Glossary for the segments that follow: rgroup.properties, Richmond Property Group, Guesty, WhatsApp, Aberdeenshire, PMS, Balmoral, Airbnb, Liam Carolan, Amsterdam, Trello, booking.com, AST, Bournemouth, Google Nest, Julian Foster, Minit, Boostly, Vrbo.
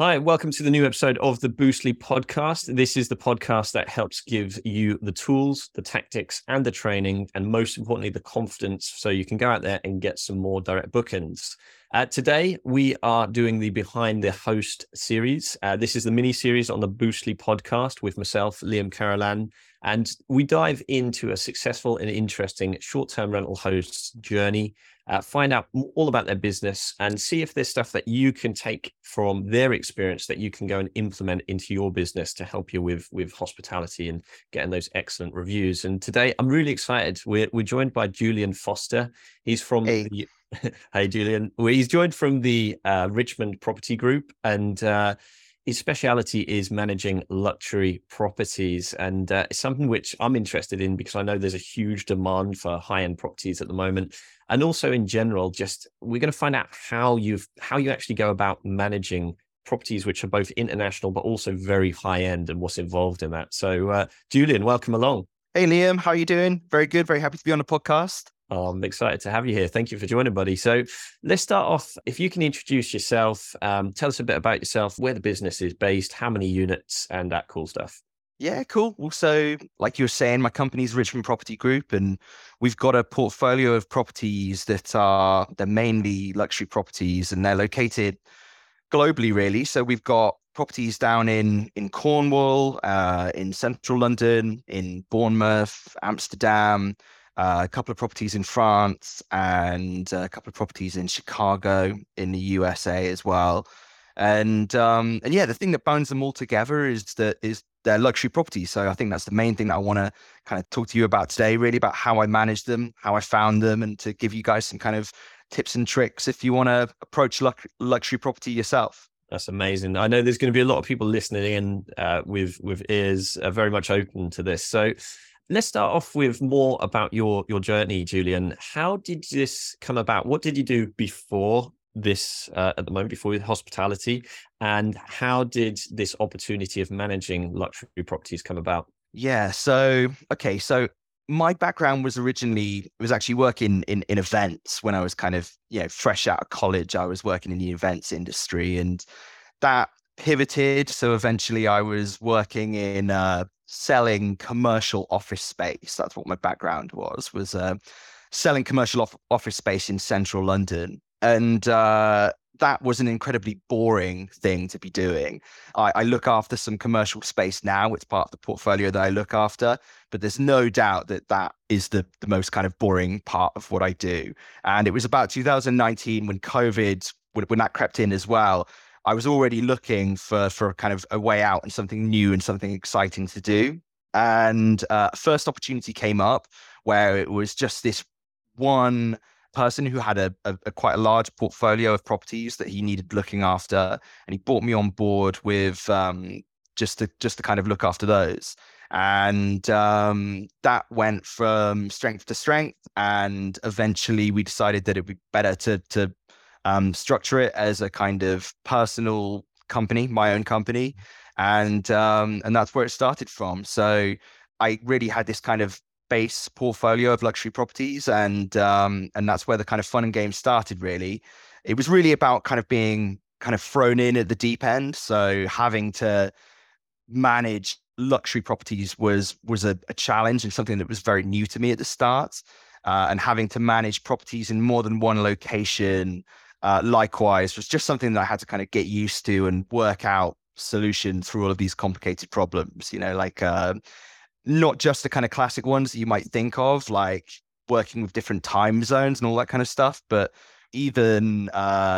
Hi, welcome to the new episode of the Boostly podcast. This is the podcast that helps give you the tools, the tactics, and the training, and most importantly, the confidence so you can go out there and get some more direct bookings. Today, we are doing the Behind the Host series. This is the mini series on the Boostly podcast with myself, Liam Carolan, and we dive into a successful and interesting short-term rental host's journey. Find out all about their business and see if there's stuff that you can take from their experience that you can go and implement into your business to help you with hospitality and getting those excellent reviews. And today I'm really excited. We're joined by Julian Foster. He's from Hey Julian. He's joined from the Richmond Property Group, and his speciality is managing luxury properties, and it's something which I'm interested in because I know there's a huge demand for high-end properties at the moment, and also in general. Just we're going to find out how you actually go about managing properties which are both international but also very high-end, and what's involved in that. So, Julian, welcome along. Hey Liam, how are you doing? Very good. Very happy to be on the podcast. Oh, I'm excited to have you here. Thank you for joining, buddy. So let's start off. If you can introduce yourself, tell us a bit about yourself, where the business is based, how many units, and that cool stuff. Yeah, cool. So like you were saying, my company's Richmond Property Group, and we've got a portfolio of properties that are mainly luxury properties, and they're located globally, really. So we've got properties down in Cornwall, in central London, in Bournemouth, Amsterdam, a couple of properties in France, and a couple of properties in Chicago in the USA as well. And yeah, the thing that binds them all together is their luxury properties. So I think that's the main thing that I want to kind of talk to you about today, really, about how I manage them, how I found them, and to give you guys some kind of tips and tricks if you want to approach luxury property yourself. That's amazing. I know there's going to be a lot of people listening in with ears very much open to this. So let's start off with more about your journey, Julian. How did this come about? What did you do before this, at the moment, before hospitality? And how did this opportunity of managing luxury properties come about? Yeah, so my background was actually working in events when I was kind of, fresh out of college. I was working in the events industry, and that pivoted. So eventually I was working in selling commercial office space. That's what my background was selling commercial office space in central London. And that was an incredibly boring thing to be doing. I look after some commercial space now. It's part of the portfolio that I look after, but there's no doubt that is the most kind of boring part of what I do. And it was about 2019 when COVID, when that crept in as well, I was already looking for kind of a way out and something new and something exciting to do. And first opportunity came up where it was just this one person who had a quite a large portfolio of properties that he needed looking after. And he brought me on board with just to kind of look after those. And that went from strength to strength. And eventually we decided that it would be better to structure it as a kind of personal company, my own company, and that's where it started from. So I really had this kind of base portfolio of luxury properties, and that's where the kind of fun and games started. Really, it was really about kind of being kind of thrown in at the deep end. So having to manage luxury properties was a challenge and something that was very new to me at the start, and having to manage properties in more than one location. Likewise, was just something that I had to kind of get used to and work out solutions through all of these complicated problems, not just the kind of classic ones that you might think of, like working with different time zones and all that kind of stuff, but even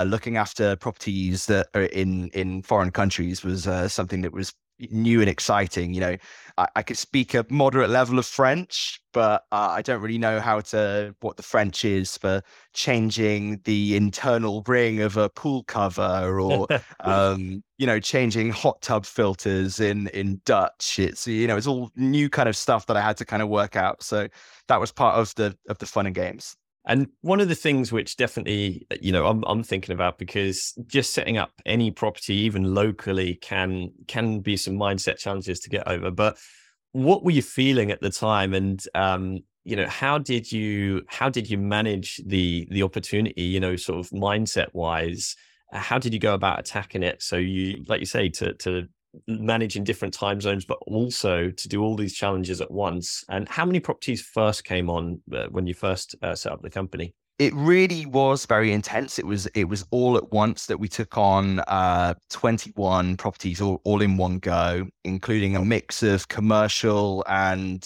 looking after properties that are in foreign countries was something that was new and exciting. I could speak a moderate level of French, but I don't really know what the French is for changing the internal ring of a pool cover, or changing hot tub filters in Dutch. It's it's all new kind of stuff that I had to kind of work out. So that was part of the fun and games. And one of the things which definitely, I'm thinking about, because just setting up any property, even locally, can be some mindset challenges to get over. But what were you feeling at the time? And, how did you manage the opportunity, sort of mindset wise, How did you go about attacking it? So you, like you say, to manage in different time zones, but also to do all these challenges at once. And how many properties first came on when you first set up the company? It really was very intense. It was all at once that we took on 21 properties all in one go, including a mix of commercial and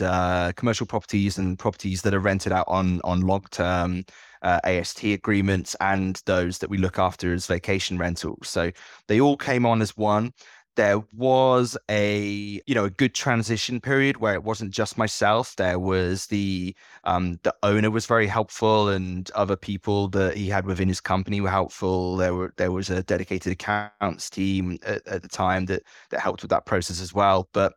commercial properties and properties that are rented out on long-term AST agreements and those that we look after as vacation rentals. So they all came on as one. There was a good transition period where it wasn't just myself. There was the owner was very helpful, and other people that he had within his company were helpful. There was a dedicated accounts team at the time that helped with that process as well. But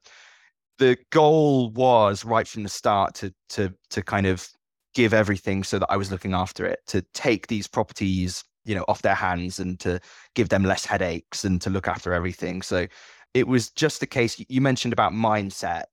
the goal was right from the start to kind of give everything so that I was looking after it, to take these properties off their hands and to give them less headaches and to look after everything. So it was just the case you mentioned about mindset.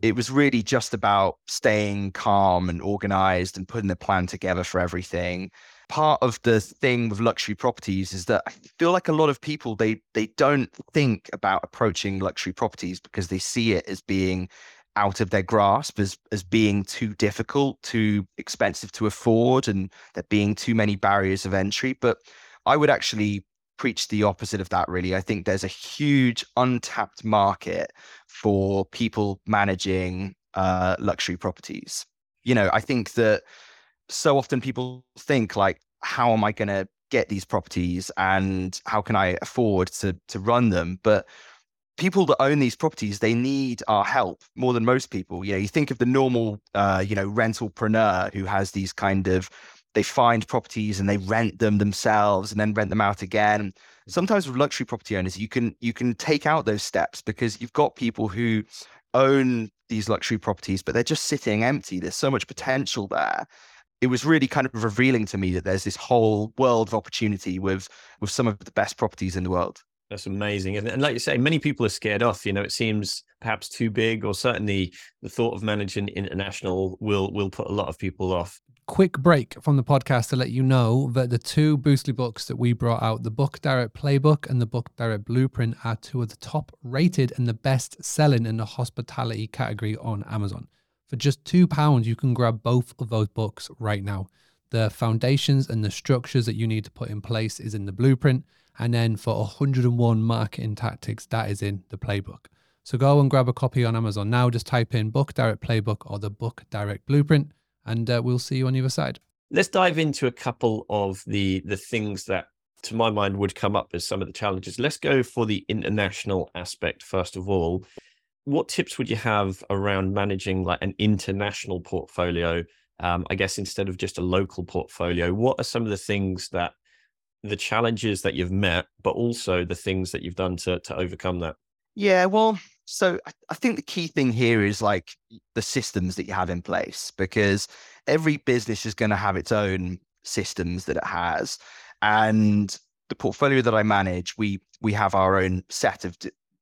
It was really just about staying calm and organized and putting a plan together for everything. Part of the thing with luxury properties is that I feel like a lot of people, they don't think about approaching luxury properties because they see it as being out of their grasp, as being too difficult, too expensive to afford, and there being too many barriers of entry. But I would actually preach the opposite of that, really. I think there's a huge untapped market for people managing luxury properties. I think that so often people think like, how am I going to get these properties and how can I afford to run them? But people that own these properties, they need our help more than most people. You think of the normal, rentalpreneur who has these kind of, they find properties and they rent them themselves and then rent them out again. Sometimes with luxury property owners, you can take out those steps because you've got people who own these luxury properties, but they're just sitting empty. There's so much potential there. It was really kind of revealing to me that there's this whole world of opportunity with some of the best properties in the world. That's amazing. And like you say, many people are scared off. It seems perhaps too big, or certainly the thought of managing international will put a lot of people off. Quick break from the podcast to let you know that the two Boostly books that we brought out, the Book Direct Playbook and the Book Direct Blueprint, are two of the top rated and the best selling in the hospitality category on Amazon. For just £2, you can grab both of those books right now. The foundations and the structures that you need to put in place is in the Blueprint. And then for 101 marketing tactics, that is in the Playbook. So go and grab a copy on Amazon now. Just type in Book Direct Playbook or the Book Direct Blueprint, and we'll see you on the other side. Let's dive into a couple of the things that, to my mind, would come up as some of the challenges. Let's go for the international aspect first of all. What tips would you have around managing like an international portfolio? I guess instead of just a local portfolio, what are some of the things that the challenges that you've met, but also the things that you've done to overcome that? Yeah, well, so I think the key thing here is like the systems that you have in place, because every business is going to have its own systems that it has. And the portfolio that I manage, we have our own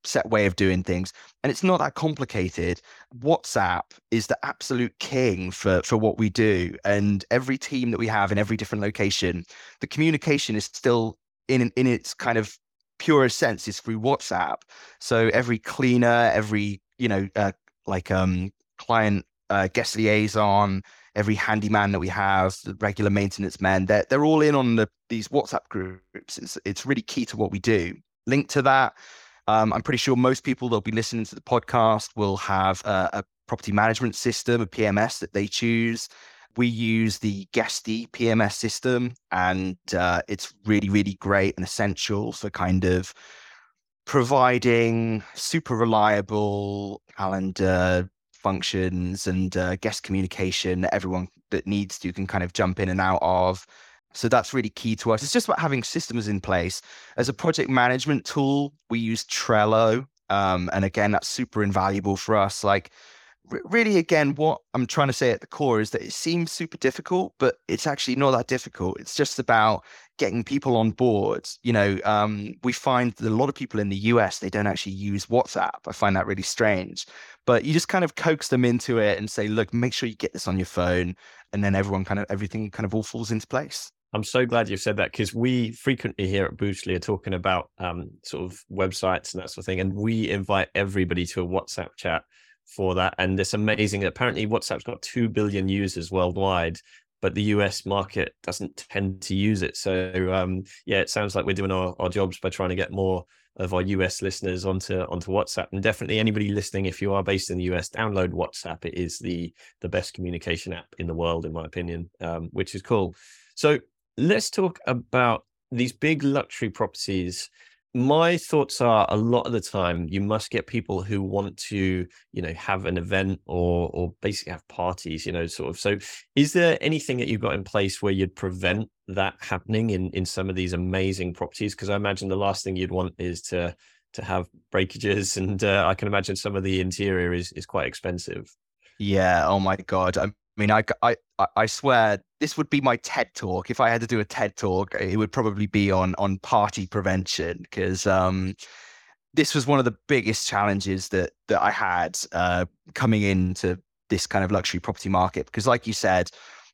set way of doing things, and it's not that complicated. WhatsApp is the absolute king for what we do, and every team that we have in every different location, the communication is still in its kind of purest sense is through WhatsApp. So every cleaner, every client guest liaison, every handyman that we have, the regular maintenance men, they're all in on these WhatsApp groups. It's really key to what we do. Linked to that, I'm pretty sure most people that'll be listening to the podcast will have a property management system, a PMS that they choose. We use the Guesty PMS system, and it's really, really great and essential for kind of providing super reliable calendar functions and guest communication that everyone that needs to can kind of jump in and out of. So that's really key to us. It's just about having systems in place. As a project management tool, we use Trello. And again, that's super invaluable for us. Like really, again, what I'm trying to say at the core is that it seems super difficult, but it's actually not that difficult. It's just about getting people on board. We find that a lot of people in the US, they don't actually use WhatsApp. I find that really strange, but you just kind of coax them into it and say, look, make sure you get this on your phone. And then everything kind of all falls into place. I'm so glad you've said that, because we frequently here at Boostly are talking about sort of websites and that sort of thing. And we invite everybody to a WhatsApp chat for that. And it's amazing. Apparently, WhatsApp's got 2 billion users worldwide, but the US market doesn't tend to use it. So, yeah, it sounds like we're doing our jobs by trying to get more of our US listeners onto WhatsApp. And definitely anybody listening, if you are based in the US, download WhatsApp. It is the best communication app in the world, in my opinion, which is cool. So let's talk about these big luxury properties. My thoughts are, a lot of the time you must get people who want to, you know, have an event or basically have parties, you know, sort of. So is there anything that you've got in place where you'd prevent that happening in some of these amazing properties? Because I imagine the last thing you'd want is to have breakages, and I can imagine some of the interior is quite expensive. Yeah. Oh my God. I mean, I swear this would be my TED talk. If I had to do a TED talk, it would probably be on party prevention, because this was one of the biggest challenges that I had coming into this kind of luxury property market. Because like you said,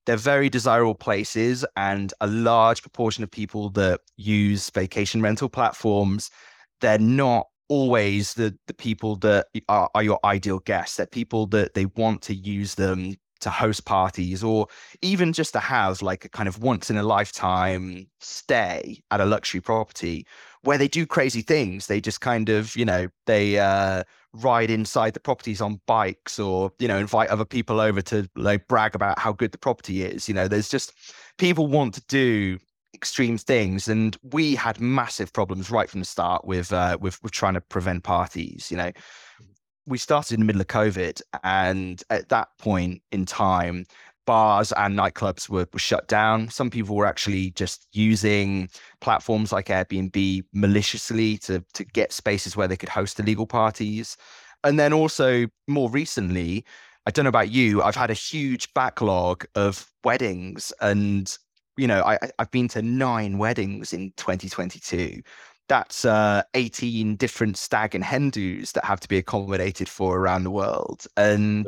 they're very desirable places, and a large proportion of people that use vacation rental platforms, they're not always the people that are your ideal guests. They're people that they want to use them to host parties, or even just to have like a kind of once in a lifetime stay at a luxury property where they do crazy things. They just kind of, you know, they ride inside the properties on bikes, or, you know, invite other people over to like brag about how good the property is. You know, there's just, people want to do extreme things, and we had massive problems right from the start with trying to prevent parties. You know, we started in the middle of COVID, and at that point in time, bars and nightclubs were shut down. Some people were actually just using platforms like Airbnb maliciously to get spaces where they could host illegal parties. And then also more recently, I don't know about you, I've had a huge backlog of weddings, and, you know, I've been to 9 weddings in 2022. That's 18 different stag and hen do's that have to be accommodated for around the world. And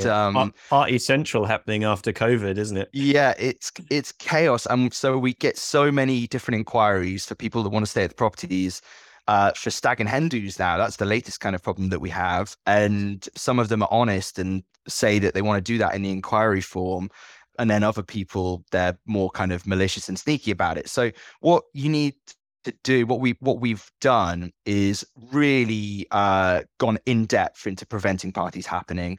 party central happening after COVID, isn't it? Yeah, it's chaos. And so we get so many different inquiries for people that want to stay at the properties for stag and hen do's now. That's the latest kind of problem that we have. And some of them are honest and say that they want to do that in the inquiry form. And then other people, they're more kind of malicious and sneaky about it. So what you need to do, what we've done is really gone in depth into preventing parties happening.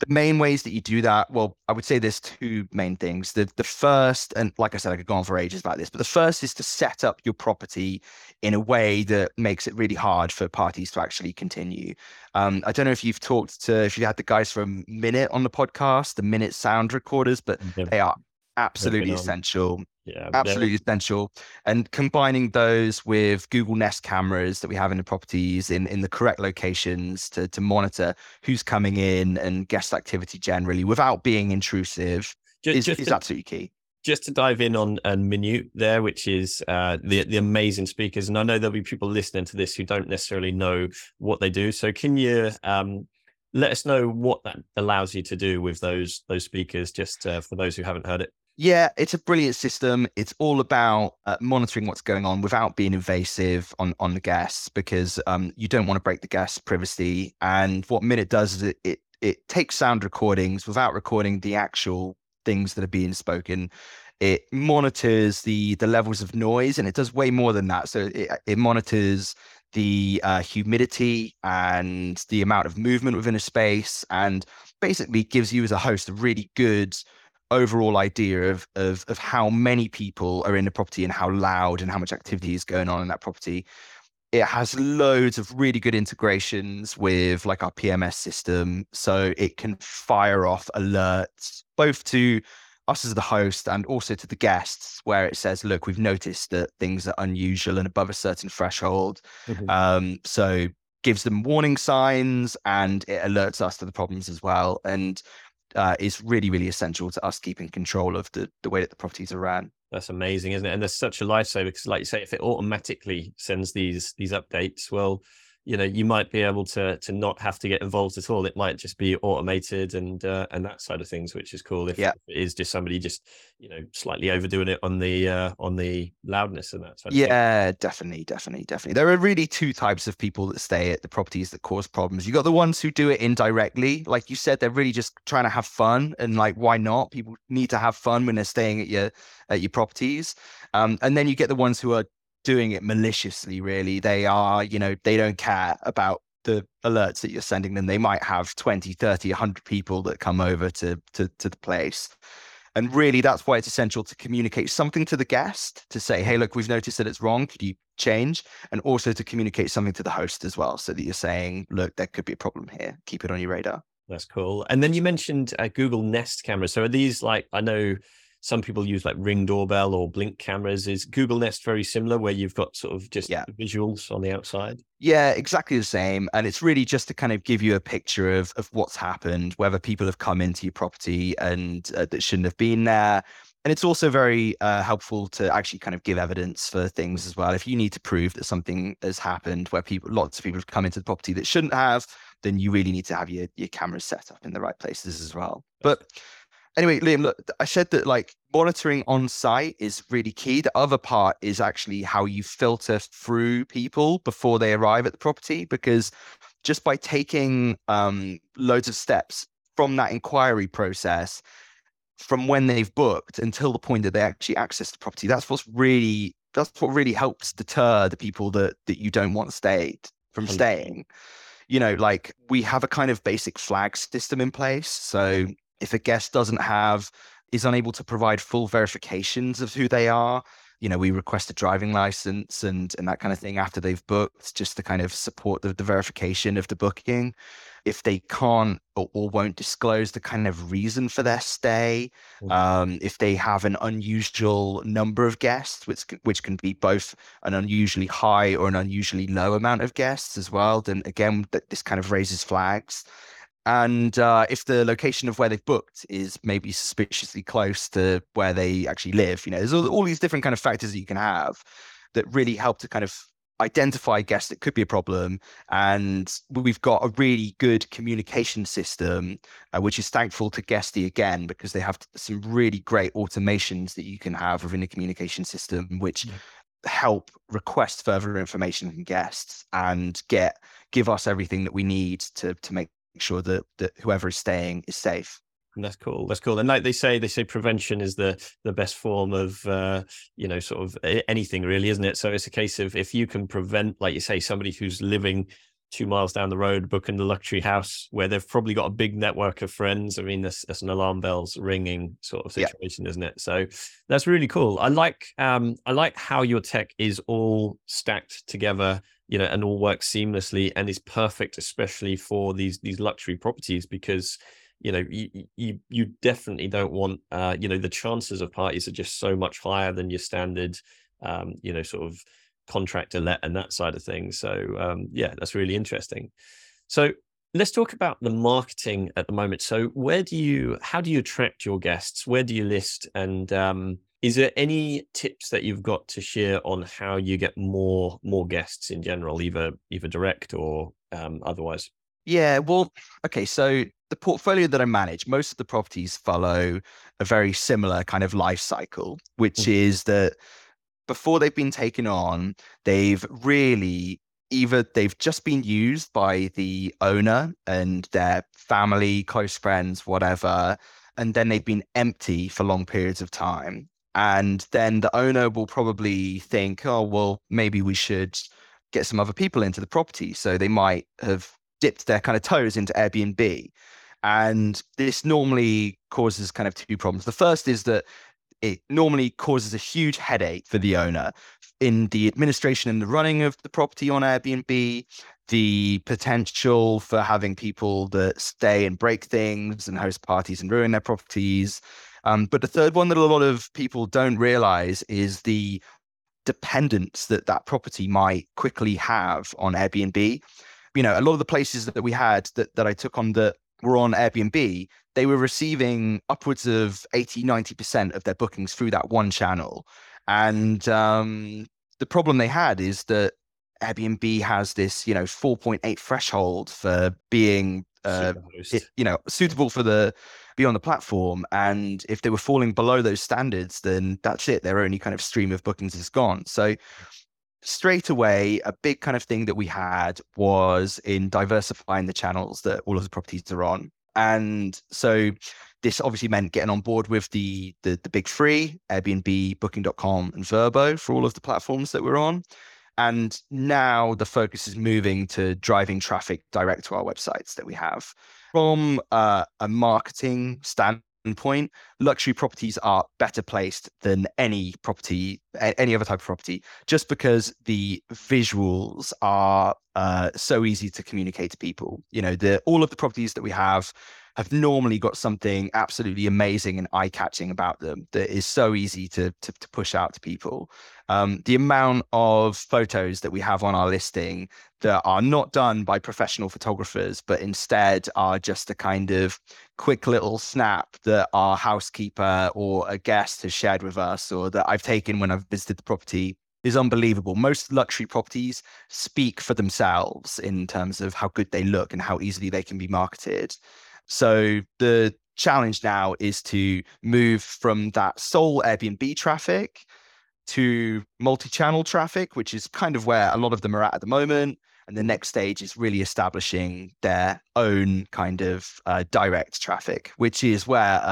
The main ways that you do that, well, I would say there's 2 main things. The first, and like I said, I could go on for ages about this, but the first is to set up your property in a way that makes it really hard for parties to actually continue. I don't know if you've if you had the guys from Minit on the podcast, the Minit sound recorders, but they are absolutely essential. Yeah, absolutely essential. And combining those with Google Nest cameras that we have in the properties in the correct locations to monitor who's coming in and guest activity generally without being intrusive is absolutely key. Just to dive in on Minit there, which is the amazing speakers. And I know there'll be people listening to this who don't necessarily know what they do. So can you let us know what that allows you to do with those speakers, just for those who haven't heard it? Yeah, it's a brilliant system. It's all about monitoring what's going on without being invasive on the guests, because you don't want to break the guests' privacy. And what Minit does is it takes sound recordings without recording the actual things that are being spoken. It monitors the levels of noise, and it does way more than that. So it monitors the humidity and the amount of movement within a space, and basically gives you as a host a really good overall idea of how many people are in the property and how loud and how much activity is going on in that property. It has loads of really good integrations with like our PMS system. So it can fire off alerts both to us as the host and also to the guests, where it says, look, we've noticed that things are unusual and above a certain threshold. Mm-hmm. So gives them warning signs, and it alerts us to the problems as well. And is really, really essential to us keeping control of the way that the properties are ran. That's amazing, isn't it? And there's such a lifesaver, because like you say, if it automatically sends these updates, well, you know, you might be able to not have to get involved at all. It might just be automated and that side of things, which is cool. If, yeah. if it is just somebody just, you know, slightly overdoing it on the loudness and that side of things. Definitely. There are really two types of people that stay at the properties that cause problems. You got the ones who do it indirectly. Like you said, they're really just trying to have fun, and like, why not? People need to have fun when they're staying at your properties. And then you get the ones who are doing it maliciously, really. They are, you know, they don't care about the alerts that you're sending them. They might have 20, 30, 100 people that come over to the place. And really, that's why it's essential to communicate something to the guest to say, hey, look, we've noticed that it's wrong. Could you change? And also to communicate something to the host as well, so that you're saying, look, there could be a problem here. Keep it on your radar. That's cool. And then you mentioned Google Nest cameras. So are these like, I know some people use like Ring doorbell or Blink cameras. Is Google Nest very similar, where you've got sort of just visuals on the outside? Yeah, exactly the same. And it's really just to kind of give you a picture of what's happened, whether people have come into your property and that shouldn't have been there. And it's also very helpful to actually kind of give evidence for things as well. If you need to prove that something has happened where lots of people have come into the property that shouldn't have, then you really need to have your cameras set up in the right places as well. But anyway, Liam, look, I said that like monitoring on site is really key. The other part is actually how you filter through people before they arrive at the property, because just by taking loads of steps from that inquiry process, from when they've booked until the point that they actually access the property, that's what really helps deter the people that you don't want stayed from staying. You know, like we have a kind of basic flag system in place. So if a guest is unable to provide full verifications of who they are, you know, we request a driving license and that kind of thing after they've booked, just to kind of support the verification of the booking. If they can't or won't disclose the kind of reason for their stay, if they have an unusual number of guests, which can be both an unusually high or an unusually low amount of guests as well, then again, this kind of raises flags. And if the location of where they've booked is maybe suspiciously close to where they actually live, you know, there's all these different kind of factors that you can have that really help to kind of identify guests that could be a problem. And we've got a really good communication system, which is thankful to Guesty again, because they have some really great automations that you can have within the communication system, which help request further information from guests and give us everything that we need to make sure that whoever is staying is safe. And that's cool. And like they say prevention is the best form of you know, sort of anything really, isn't it? So it's a case of, if you can prevent, like you say, somebody who's living 2 miles down the road booking the luxury house where they've probably got a big network of friends, I mean, that's an alarm bells ringing sort of situation, isn't it? So that's really cool. I like how your tech is all stacked together, you know, and all works seamlessly and is perfect, especially for these luxury properties, because, you know, you definitely don't want, you know, the chances of parties are just so much higher than your standard, you know, sort of contractor let and that side of things. So, yeah, that's really interesting. So let's talk about the marketing at the moment. So how do you attract your guests? Where do you list? And, is there any tips that you've got to share on how you get more guests in general, either direct or otherwise? Yeah, well, okay. So the portfolio that I manage, most of the properties follow a very similar kind of life cycle, which is that before they've been taken on, they've just been used by the owner and their family, close friends, whatever, and then they've been empty for long periods of time. And then the owner will probably think, oh, well, maybe we should get some other people into the property. So they might have dipped their kind of toes into Airbnb. And this normally causes kind of two problems. The first is that it normally causes a huge headache for the owner in the administration and the running of the property on Airbnb, the potential for having people that stay and break things and host parties and ruin their properties. But the third one that a lot of people don't realize is the dependence that property might quickly have on Airbnb. You know, a lot of the places that we had that I took on that were on Airbnb, they were receiving upwards of 80, 90% of their bookings through that one channel. And the problem they had is that Airbnb has this, 4.8 threshold for being, suitable for the be on the platform. And if they were falling below those standards, then that's it. Their only kind of stream of bookings is gone. So straight away, a big kind of thing that we had was in diversifying the channels that all of the properties are on. And so this obviously meant getting on board with the big three, Airbnb, booking.com and Vrbo for all of the platforms that we're on. And now the focus is moving to driving traffic direct to our websites that we have. From a marketing standpoint, luxury properties are better placed than any other type of property, just because the visuals are so easy to communicate to people. All of the properties that we have normally got something absolutely amazing and eye-catching about them that is so easy to push out to people. The amount of photos that we have on our listing that are not done by professional photographers, but instead are just a kind of quick little snap that our housekeeper or a guest has shared with us, or that I've taken when I've visited the property, is unbelievable. Most luxury properties speak for themselves in terms of how good they look and how easily they can be marketed. So the challenge now is to move from that sole Airbnb traffic to multi-channel traffic, which is kind of where a lot of them are at the moment. And the next stage is really establishing their own kind of direct traffic, which is where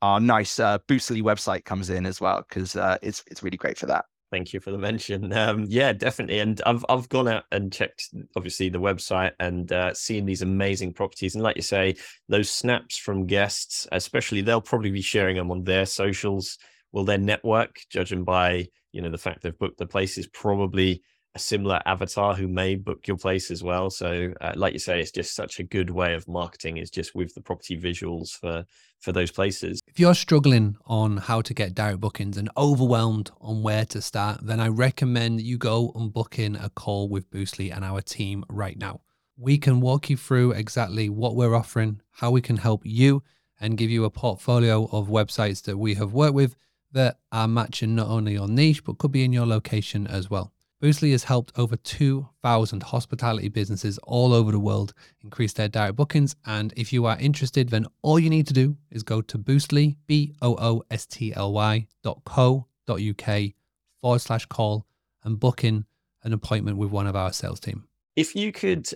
our nice Boostly website comes in as well, because it's really great for that. Thank you for the mention. Yeah, definitely. And I've gone out and checked, obviously, the website and seen these amazing properties. And like you say, those snaps from guests, especially, they'll probably be sharing them on their socials. Well, their network, judging by, the fact they've booked the place, is probably a similar avatar who may book your place as well. So like you say, it's just such a good way of marketing, is just with the property visuals for those places. If you're struggling on how to get direct bookings and overwhelmed on where to start, then I recommend you go and book in a call with Boostly and our team right now. We can walk you through exactly what we're offering, how we can help you, and give you a portfolio of websites that we have worked with that are matching not only your niche, but could be in your location as well. Boostly has helped over 2,000 hospitality businesses all over the world increase their direct bookings. And if you are interested, then all you need to do is go to Boostly, boostly.co.uk/call and book in an appointment with one of our sales team. If you could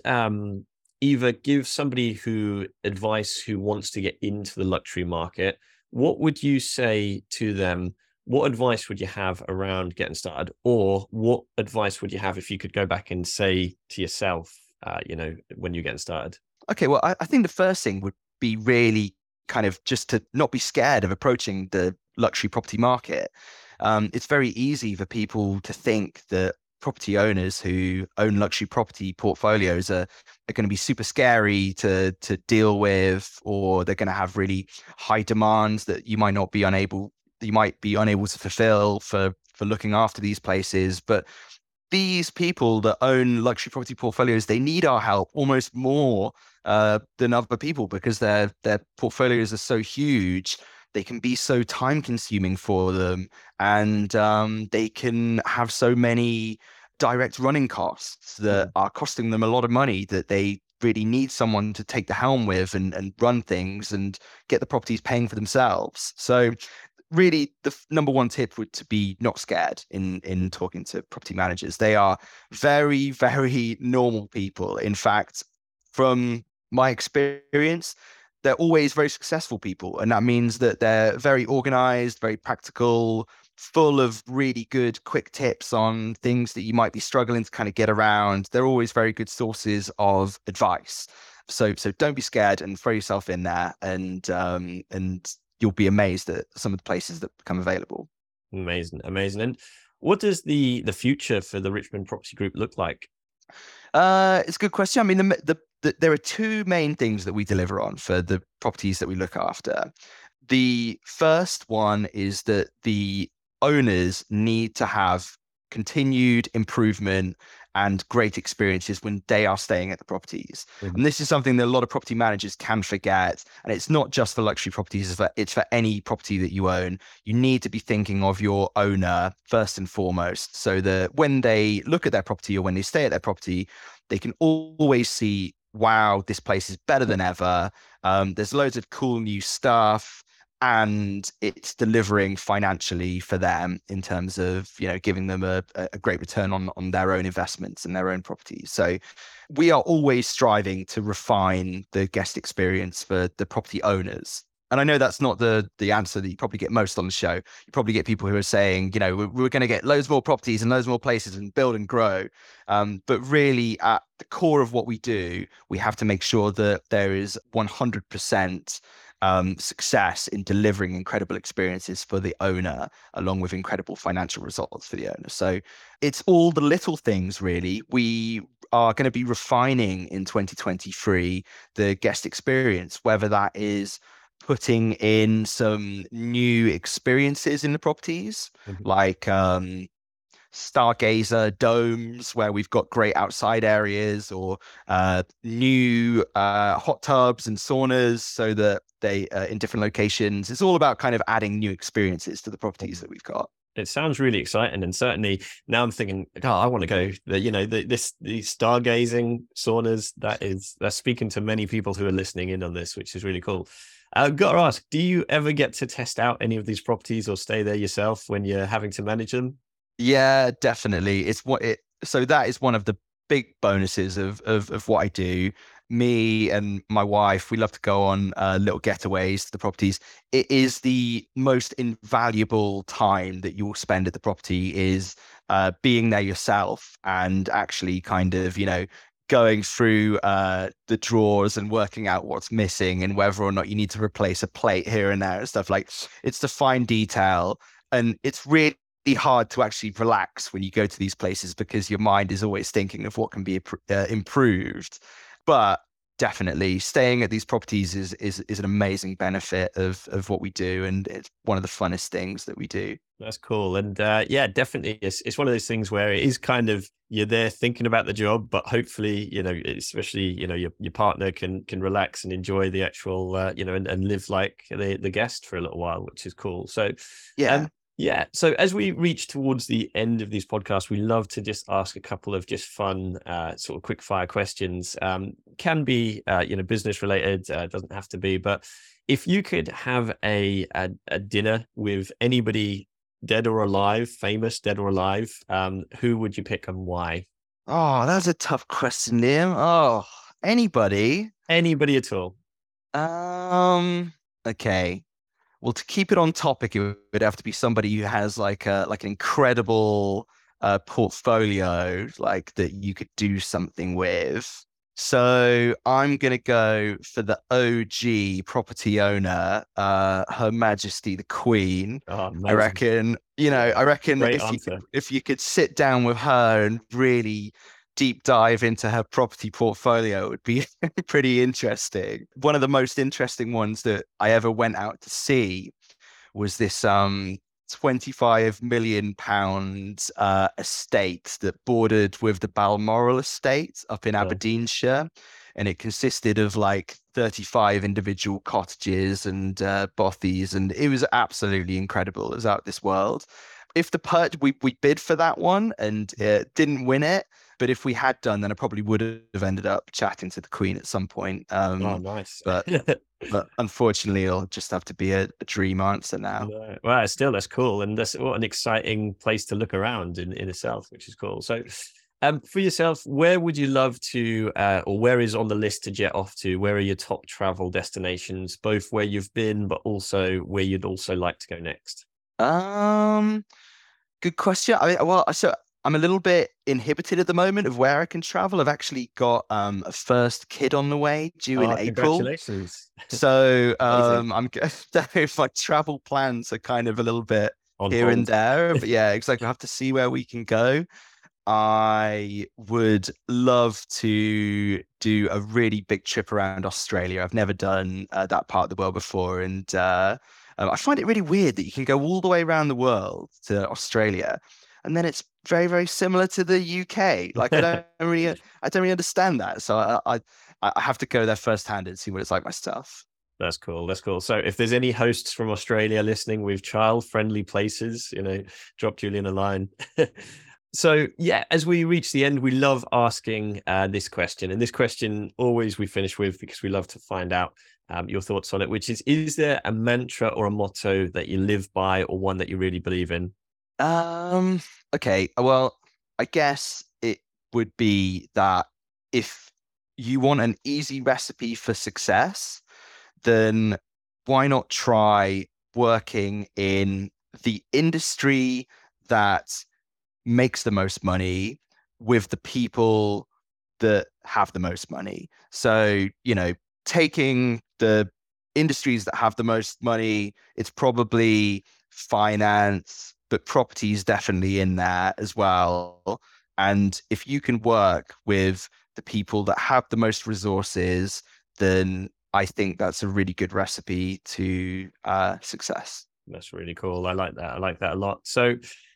either give somebody advice who wants to get into the luxury market, what would you say to them? What advice would you have around getting started? Or what advice would you have if you could go back and say to yourself, when you're getting started? Okay, well, I think the first thing would be really kind of just to not be scared of approaching the luxury property market. It's very easy for people to think that property owners who own luxury property portfolios are going to be super scary to deal with, or they're going to have really high demands that you might be unable to fulfill for looking after these places. But these people that own luxury property portfolios, they need our help almost more than other people, because their portfolios are so huge. They can be so time consuming for them, and they can have so many direct running costs that are costing them a lot of money that they really need someone to take the helm with and run things and get the properties paying for themselves. So really, the number one tip would to be not scared in talking to property managers. They are very, very normal people. In fact, from my experience, they're always very successful people. And that means that they're very organized, very practical, full of really good quick tips on things that you might be struggling to kind of get around. They're always very good sources of advice. So don't be scared and throw yourself in there, and you'll be amazed at some of the places that become available. Amazing. And what does the future for the Richmond Property Group look like? It's a good question. I mean, there are two main things that we deliver on for the properties that we look after. The first one is that the owners need to have continued improvement and great experiences when they are staying at the properties. Mm-hmm. And this is something that a lot of property managers can forget. And it's not just for luxury properties, it's for any property that you own. You need to be thinking of your owner first and foremost, so that when they look at their property or when they stay at their property, they can always see, wow, this place is better than ever. There's loads of cool new stuff, and it's delivering financially for them in terms of, you know, giving them a great return on their own investments and their own properties. So we are always striving to refine the guest experience for the property owners. And I know that's not the answer that you probably get most on the show. You probably get people who are saying, you know, we're going to get loads more properties and loads more places and build and grow. But really at the core of what we do, we have to make sure that there is 100% success in delivering incredible experiences for the owner, along with incredible financial results for the owner. So it's all the little things, really. We are going to be refining in 2023 the guest experience, whether that is putting in some new experiences in the properties, mm-hmm. like stargazer domes where we've got great outside areas, or new hot tubs and saunas so that they are in different locations. It's all about kind of adding new experiences to the properties that we've got. It sounds really exciting, and certainly now I'm thinking, oh, I want to go. You know, the stargazing saunas, that's speaking to many people who are listening in on this, which is really cool. I've got to ask, do you ever get to test out any of these properties or stay there yourself when you're having to manage them? Yeah, definitely. So that is one of the big bonuses of what I do. Me and my wife, we love to go on little getaways to the properties. It is the most invaluable time that you will spend at the property is being there yourself and actually kind of, you know, going through the drawers and working out what's missing and whether or not you need to replace a plate here and there and stuff. Like, it's the fine detail, and it's really hard to actually relax when you go to these places because your mind is always thinking of what can be improved. But definitely staying at these properties is an amazing benefit of what we do, and it's one of the funnest things that we do. That's cool. And yeah, definitely it's one of those things where it is kind of, you're there thinking about the job, but hopefully, you know, especially, you know, your partner can relax and enjoy the actual you know, and live like the guest for a little while, which is cool. So yeah. Yeah. So as we reach towards the end of these podcasts, we love to just ask a couple of just fun sort of quick fire questions. Can be, you know, business related, doesn't have to be. But if you could have a dinner with anybody dead or alive, famous, dead or alive, who would you pick and why? Oh, that's a tough question, Liam. Oh, anybody at all. Okay. Well, to keep it on topic, it would have to be somebody who has like an incredible portfolio, like that you could do something with. So I'm going to go for the OG property owner, Her Majesty the Queen. Oh, I reckon if you could sit down with her and really deep dive into her property portfolio, it would be pretty interesting. One of the most interesting ones that I ever went out to see was this 25 million pound estate that bordered with the Balmoral estate up in Aberdeenshire. And it consisted of like 35 individual cottages and bothies. And it was absolutely incredible. It was out of this world. If we bid for that one and didn't win it, but if we had done, then I probably would have ended up chatting to the Queen at some point. Oh, nice. But unfortunately, it'll just have to be a dream answer now. Well, still, that's cool. And that's what an exciting place to look around in itself, which is cool. So for yourself, where would you love to, or where is on the list to jet off to? Where are your top travel destinations, both where you've been, but also where you'd also like to go next? Good question. So I'm a little bit inhibited at the moment of where I can travel. I've actually got a first kid on the way due in April. Congratulations. So my travel plans are kind of a little bit on here hold. And there. But yeah, exactly. I have to see where we can go. I would love to do a really big trip around Australia. I've never done that part of the world before. And I find it really weird that you can go all the way around the world to Australia, and then it's very, very similar to the UK. Like I don't really understand that. So I have to go there firsthand and see what it's like myself. That's cool. That's cool. So if there's any hosts from Australia listening with child-friendly places, drop Julian a line. So yeah, as we reach the end, we love asking this question. And this question always we finish with because we love to find out your thoughts on it, which is there a mantra or a motto that you live by or one that you really believe in? Okay. Well, I guess it would be that if you want an easy recipe for success, then why not try working in the industry that makes the most money with the people that have the most money. So, taking the industries that have the most money, it's probably finance, but property is definitely in there as well. And if you can work with the people that have the most resources, then I think that's a really good recipe to success. That's really cool. I like that. I like that a lot. So,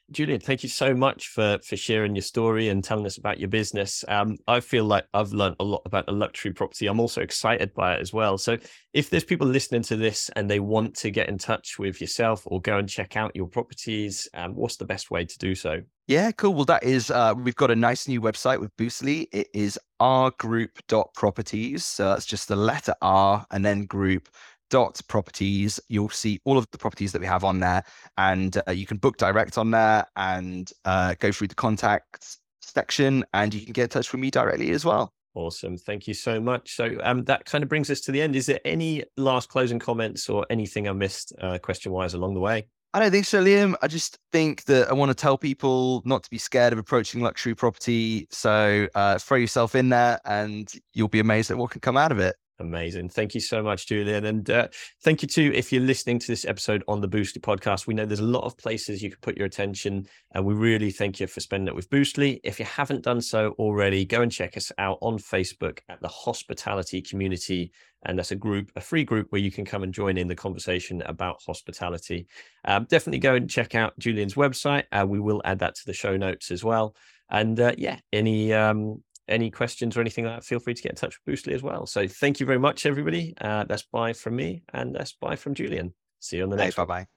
Julian, thank you so much for sharing your story and telling us about your business. I feel like I've learned a lot about the luxury property. I'm also excited by it as well. So if there's people listening to this and they want to get in touch with yourself or go and check out your properties, what's the best way to do so? Yeah, cool. Well, that is, we've got a nice new website with Boostly. It is rgroup.properties. So that's just the letter R and then group.properties. You'll see all of the properties that we have on there, and you can book direct on there and go through the contacts section, and you can get in touch with me directly as well. Awesome. Thank you so much. So that kind of brings us to the end. Is there any last closing comments or anything I missed question wise along the way? I don't think so, Liam. I just think that I want to tell people not to be scared of approaching luxury property. So throw yourself in there and you'll be amazed at what can come out of it. Amazing. Thank you so much, Julian. And thank you too, if you're listening to this episode on the Boostly podcast. We know there's a lot of places you can put your attention, and we really thank you for spending it with Boostly. If you haven't done so already, go and check us out on Facebook at the Hospitality Community. And that's a free group where you can come and join in the conversation about hospitality. Definitely go and check out Julian's website. We will add that to the show notes as well. And any questions or anything like that, feel free to get in touch with Boostly as well. So thank you very much, everybody. That's bye from me, and that's bye from Julian. See you on the next one. Bye-bye.